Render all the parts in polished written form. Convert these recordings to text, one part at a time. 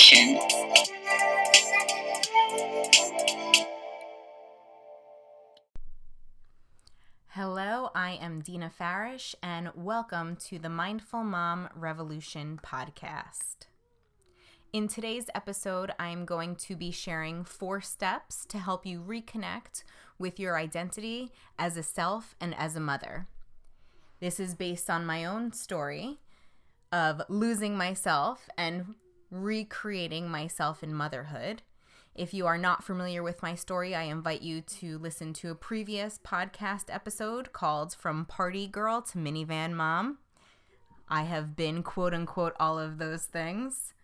Revolution. Hello, I am Dena Farish, and welcome to the Mindful Mom Revolution podcast. In today's episode, I'm going to be sharing 4 steps to help you reconnect with your identity as a self and as a mother. This is based on my own story of losing myself and recreating myself in motherhood. If you are not familiar with my story, I invite you to listen to a previous podcast episode called From Party Girl to Minivan Mom. I have been quote-unquote all of those things.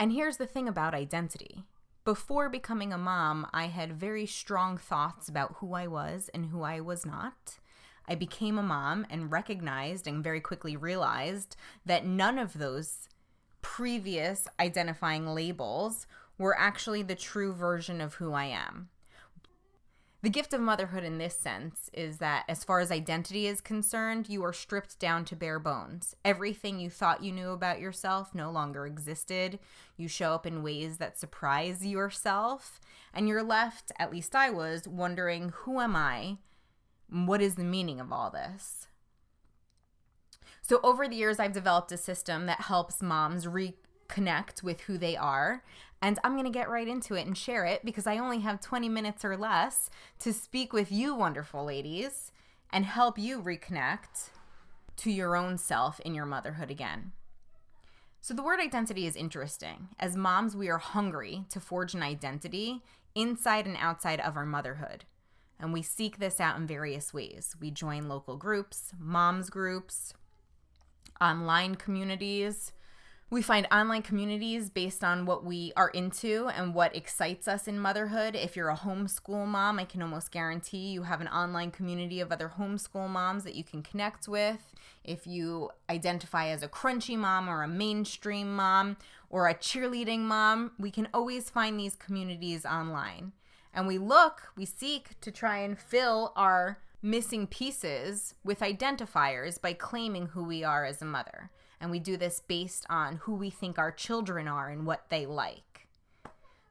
And here's the thing about identity. Before becoming a mom, I had very strong thoughts about who I was and who I was not. I became a mom and recognized and very quickly realized that none of those previous identifying labels were actually the true version of who I am. The gift of motherhood in this sense is that as far as identity is concerned, you are stripped down to bare bones. Everything you thought you knew about yourself no longer existed. You show up in ways that surprise yourself, and you're left, at least I was, wondering, who am I? What is the meaning of all this? So over the years, I've developed a system that helps moms reconnect with who they are. And I'm going to get right into it and share it because I only have 20 minutes or less to speak with you wonderful ladies and help you reconnect to your own self in your motherhood again. So the word identity is interesting. As moms, we are hungry to forge an identity inside and outside of our motherhood. And we seek this out in various ways. We join local groups, moms groups, online communities. We find online communities based on what we are into and what excites us in motherhood. If you're a homeschool mom, I can almost guarantee you have an online community of other homeschool moms that you can connect with. If you identify as a crunchy mom or a mainstream mom or a cheerleading mom, we can always find these communities online. And we seek to try and fill our missing pieces with identifiers by claiming who we are as a mother. And we do this based on who we think our children are and what they like.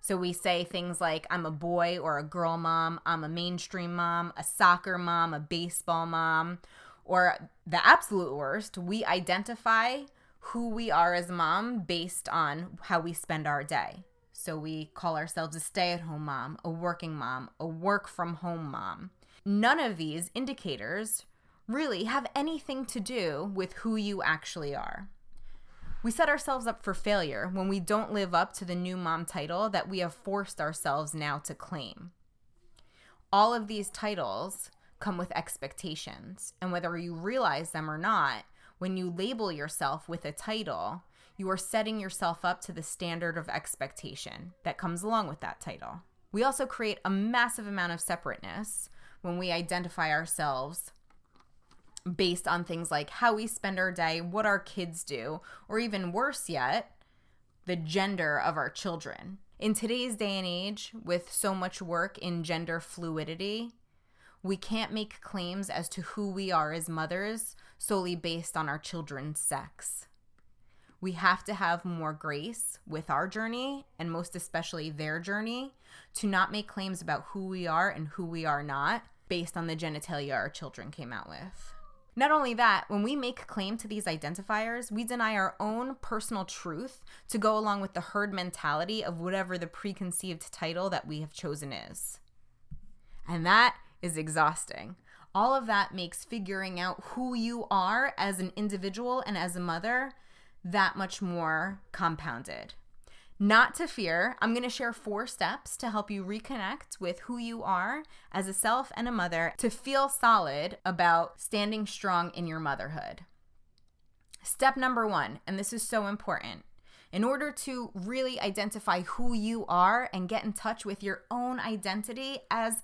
So we say things like, I'm a boy or a girl mom, I'm a mainstream mom, a soccer mom, a baseball mom, or the absolute worst, we identify who we are as a mom based on how we spend our day. So we call ourselves a stay-at-home mom, a working mom, a work-from-home mom. None of these indicators really have anything to do with who you actually are. We set ourselves up for failure when we don't live up to the new mom title that we have forced ourselves now to claim. All of these titles come with expectations, and whether you realize them or not, when you label yourself with a title, you are setting yourself up to the standard of expectation that comes along with that title. We also create a massive amount of separateness when we identify ourselves based on things like how we spend our day, what our kids do, or even worse yet, the gender of our children. In today's day and age, with so much work in gender fluidity, we can't make claims as to who we are as mothers solely based on our children's sex. We have to have more grace with our journey, and most especially their journey, to not make claims about who we are and who we are not based on the genitalia our children came out with. Not only that, when we make claim to these identifiers, we deny our own personal truth to go along with the herd mentality of whatever the preconceived title that we have chosen is. And that is exhausting. All of that makes figuring out who you are as an individual and as a mother that much more compounded. Not to fear, I'm going to share 4 steps to help you reconnect with who you are as a self and a mother to feel solid about standing strong in your motherhood. Step number 1, and this is so important, in order to really identify who you are and get in touch with your own identity as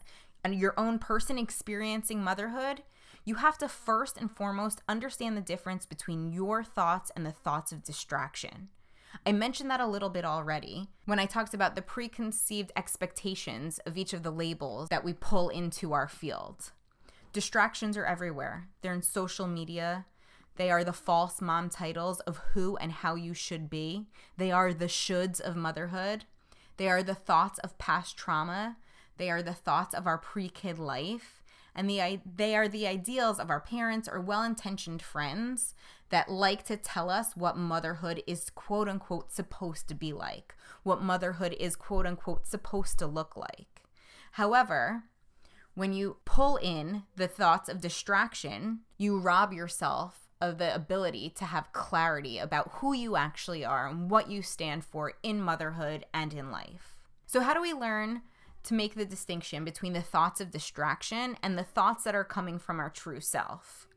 your own person experiencing motherhood, you have to first and foremost understand the difference between your thoughts and the thoughts of distraction. I mentioned that a little bit already when I talked about the preconceived expectations of each of the labels that we pull into our field. Distractions are everywhere. They're in social media. They are the false mom titles of who and how you should be. They are the shoulds of motherhood. They are the thoughts of past trauma. They are the thoughts of our pre-kid life. And they are the ideals of our parents or well-intentioned friends that like to tell us what motherhood is quote-unquote supposed to be like, what motherhood is quote-unquote supposed to look like. However, when you pull in the thoughts of distraction, you rob yourself of the ability to have clarity about who you actually are and what you stand for in motherhood and in life. So how do we learn to make the distinction between the thoughts of distraction and the thoughts that are coming from our true self?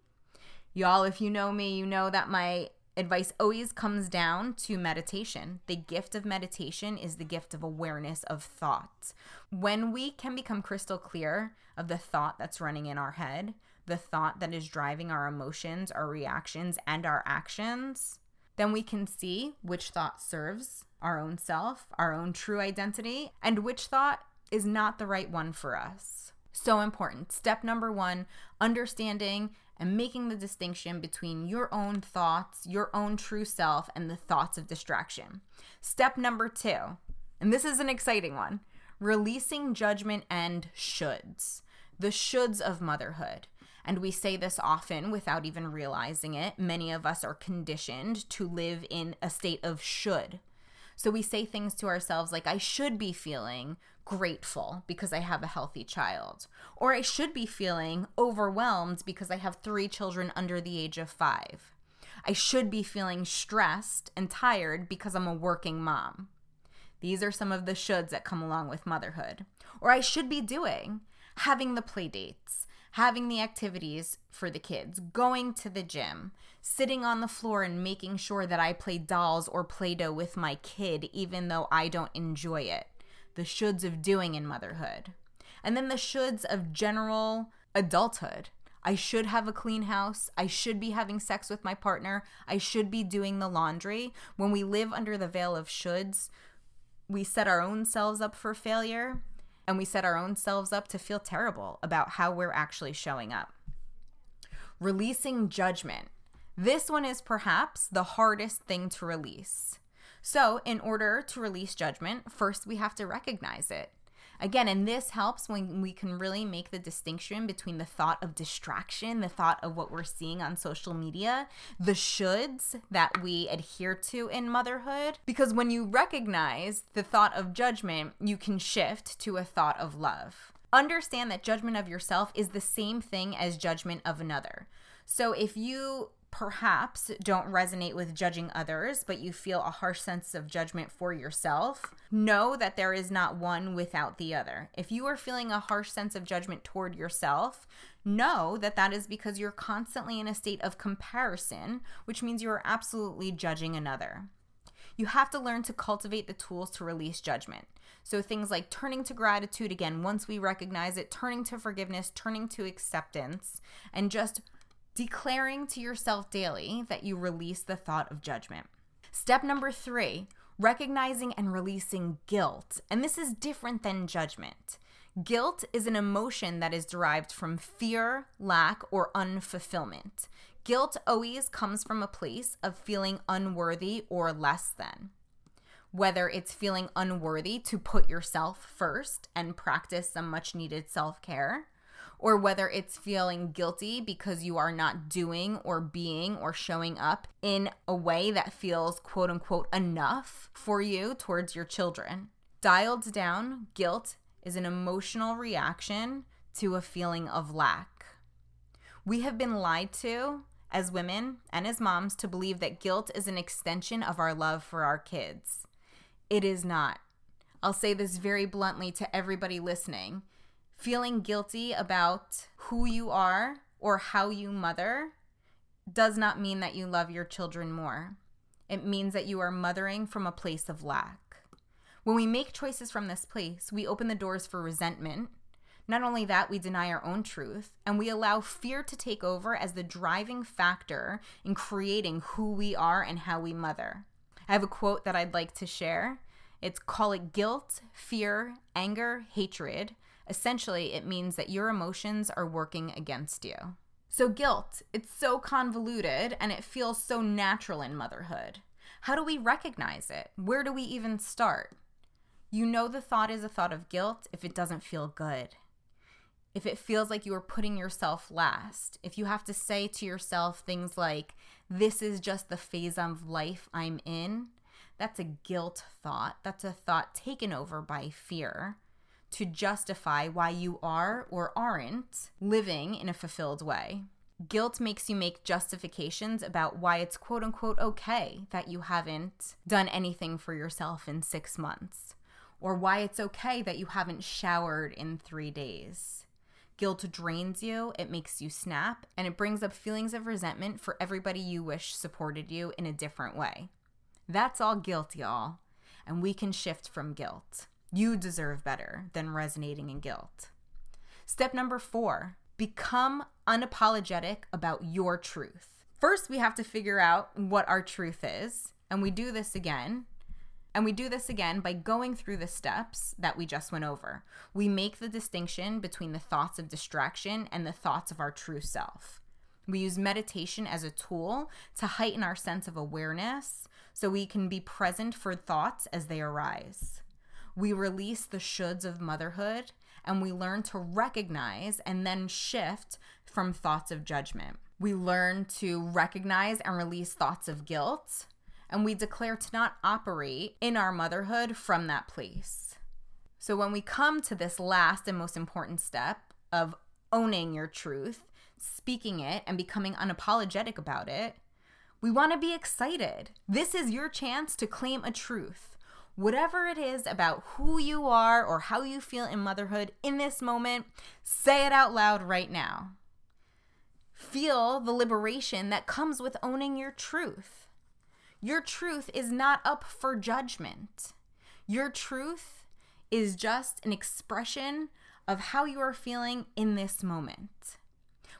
Y'all, if you know me, you know that my advice always comes down to meditation. The gift of meditation is the gift of awareness of thought. When we can become crystal clear of the thought that's running in our head, the thought that is driving our emotions, our reactions, and our actions, then we can see which thought serves our own self, our own true identity, and which thought is not the right one for us. So important. Step number one, understanding and making the distinction between your own thoughts, your own true self, and the thoughts of distraction. Step number two, and this is an exciting one, releasing judgment and shoulds, the shoulds of motherhood. And we say this often without even realizing it. Many of us are conditioned to live in a state of should. So we say things to ourselves like, I should be feeling grateful because I have a healthy child. Or I should be feeling overwhelmed because I have 3 children under the age of 5. I should be feeling stressed and tired because I'm a working mom. These are some of the shoulds that come along with motherhood. Or I should be having the play dates, having the activities for the kids, going to the gym, sitting on the floor and making sure that I play dolls or Play-Doh with my kid even though I don't enjoy it. The shoulds of doing in motherhood. And then the shoulds of general adulthood. I should have a clean house. I should be having sex with my partner. I should be doing the laundry. When we live under the veil of shoulds, we set our own selves up for failure. And we set our own selves up to feel terrible about how we're actually showing up. Releasing judgment. This one is perhaps the hardest thing to release. So in order to release judgment, first we have to recognize it. Again, and this helps when we can really make the distinction between the thought of distraction, the thought of what we're seeing on social media, the shoulds that we adhere to in motherhood. Because when you recognize the thought of judgment, you can shift to a thought of love. Understand that judgment of yourself is the same thing as judgment of another. So if you perhaps don't resonate with judging others, but you feel a harsh sense of judgment for yourself, know that there is not one without the other. If you are feeling a harsh sense of judgment toward yourself, know that that is because you're constantly in a state of comparison, which means you are absolutely judging another. You have to learn to cultivate the tools to release judgment. So things like turning to gratitude, again, once we recognize it, turning to forgiveness, turning to acceptance, and just declaring to yourself daily that you release the thought of judgment. Step number 3, recognizing and releasing guilt. And this is different than judgment. Guilt is an emotion that is derived from fear, lack, or unfulfillment. Guilt always comes from a place of feeling unworthy or less than. Whether it's feeling unworthy to put yourself first and practice some much-needed self-care, or whether it's feeling guilty because you are not doing or being or showing up in a way that feels quote unquote enough for you towards your children. Dialed down, guilt is an emotional reaction to a feeling of lack. We have been lied to as women and as moms to believe that guilt is an extension of our love for our kids. It is not. I'll say this very bluntly to everybody listening. Feeling guilty about who you are or how you mother does not mean that you love your children more. It means that you are mothering from a place of lack. When we make choices from this place, we open the doors for resentment. Not only that, we deny our own truth, and we allow fear to take over as the driving factor in creating who we are and how we mother. I have a quote that I'd like to share. It's call it guilt, fear, anger, hatred. Essentially, it means that your emotions are working against you. So guilt, it's so convoluted and it feels so natural in motherhood. How do we recognize it? Where do we even start? You know the thought is a thought of guilt if it doesn't feel good. If it feels like you are putting yourself last. If you have to say to yourself things like, this is just the phase of life I'm in, that's a guilt thought. That's a thought taken over by fear to justify why you are or aren't living in a fulfilled way. Guilt makes you make justifications about why it's quote unquote okay that you haven't done anything for yourself in 6 months, or why it's okay that you haven't showered in 3 days. Guilt drains you, it makes you snap, and it brings up feelings of resentment for everybody you wish supported you in a different way. That's all guilt, y'all, and we can shift from guilt. You deserve better than resonating in guilt. Step number 4. Become unapologetic about your truth. First, we have to figure out what our truth is, and we do this again. And we do this again by going through the steps that we just went over. We make the distinction between the thoughts of distraction and the thoughts of our true self. We use meditation as a tool to heighten our sense of awareness so we can be present for thoughts as they arise. We release the shoulds of motherhood, and we learn to recognize and then shift from thoughts of judgment. We learn to recognize and release thoughts of guilt, and we declare to not operate in our motherhood from that place. So when we come to this last and most important step of owning your truth, speaking it, and becoming unapologetic about it, we want to be excited. This is your chance to claim a truth. Whatever it is about who you are or how you feel in motherhood in this moment, say it out loud right now. Feel the liberation that comes with owning your truth. Your truth is not up for judgment. Your truth is just an expression of how you are feeling in this moment.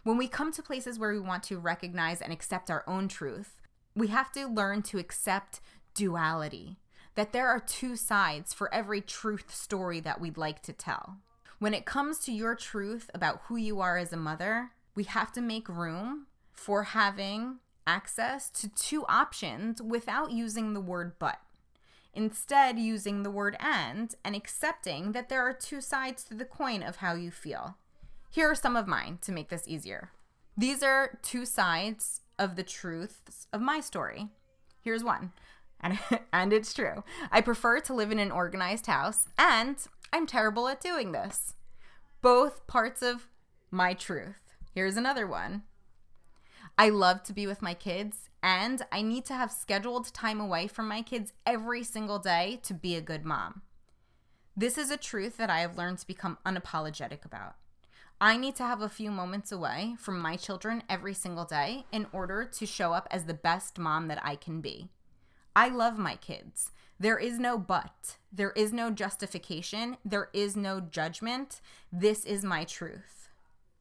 When we come to places where we want to recognize and accept our own truth, we have to learn to accept duality. That there are two sides for every truth story that we'd like to tell. When it comes to your truth about who you are as a mother, we have to make room for having access to two options without using the word but. Instead, using the word and accepting that there are two sides to the coin of how you feel. Here are some of mine to make this easier. These are two sides of the truths of my story. Here's one. And it's true. I prefer to live in an organized house, and I'm terrible at doing this. Both parts of my truth. Here's another one. I love to be with my kids, and I need to have scheduled time away from my kids every single day to be a good mom. This is a truth that I have learned to become unapologetic about. I need to have a few moments away from my children every single day in order to show up as the best mom that I can be. I love my kids. There is no but. There is no justification. There is no judgment. This is my truth.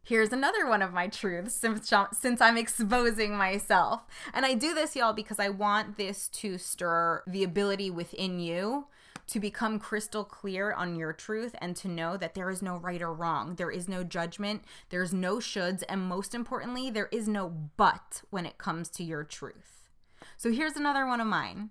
Here's another one of my truths since I'm exposing myself. And I do this, y'all, because I want this to stir the ability within you to become crystal clear on your truth and to know that there is no right or wrong. There is no judgment. There's no shoulds. And most importantly, there is no but when it comes to your truth. So here's another one of mine.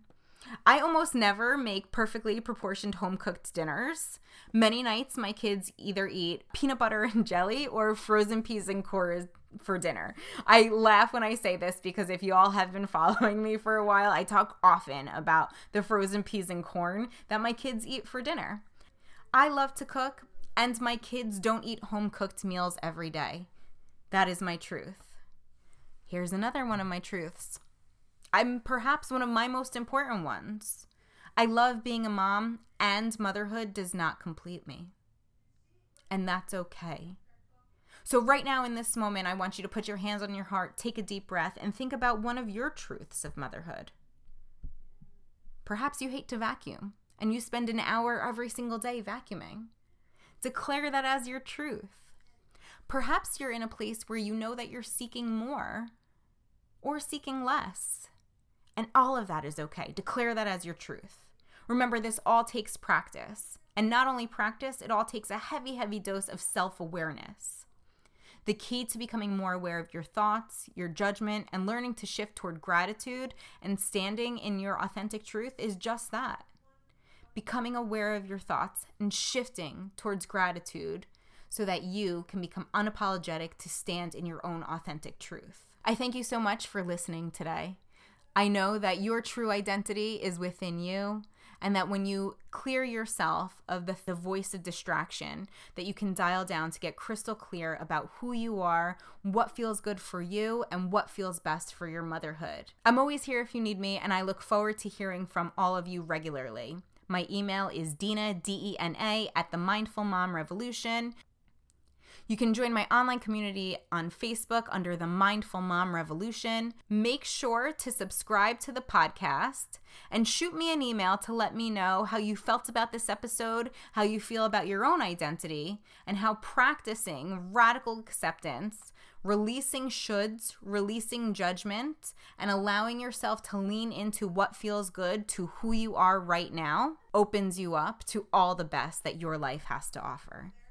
I almost never make perfectly proportioned home-cooked dinners. Many nights my kids either eat peanut butter and jelly or frozen peas and corn for dinner. I laugh when I say this because if you all have been following me for a while, I talk often about the frozen peas and corn that my kids eat for dinner. I love to cook, and my kids don't eat home-cooked meals every day. That is my truth. Here's another one of my truths. I'm perhaps one of my most important ones. I love being a mom, and motherhood does not complete me. And that's okay. So right now in this moment, I want you to put your hands on your heart, take a deep breath, and think about one of your truths of motherhood. Perhaps you hate to vacuum, and you spend an hour every single day vacuuming. Declare that as your truth. Perhaps you're in a place where you know that you're seeking more or seeking less. And all of that is okay. Declare that as your truth. Remember, this all takes practice. And not only practice, it all takes a heavy, heavy dose of self-awareness. the key to becoming more aware of your thoughts, your judgment, and learning to shift toward gratitude and standing in your authentic truth is just that. Becoming aware of your thoughts and shifting towards gratitude so that you can become unapologetic to stand in your own authentic truth. I thank you so much for listening today. I know that your true identity is within you, and that when you clear yourself of the voice of distraction, that you can dial down to get crystal clear about who you are, what feels good for you, and what feels best for your motherhood. I'm always here if you need me, and I look forward to hearing from all of you regularly. My email is Dena, D-E-N-A, at The Mindful Mom Revolution. You can join my online community on Facebook under The Mindful Mom Revolution. Make sure to subscribe to the podcast and shoot me an email to let me know how you felt about this episode, how you feel about your own identity, and how practicing radical acceptance, releasing shoulds, releasing judgment, and allowing yourself to lean into what feels good to who you are right now opens you up to all the best that your life has to offer.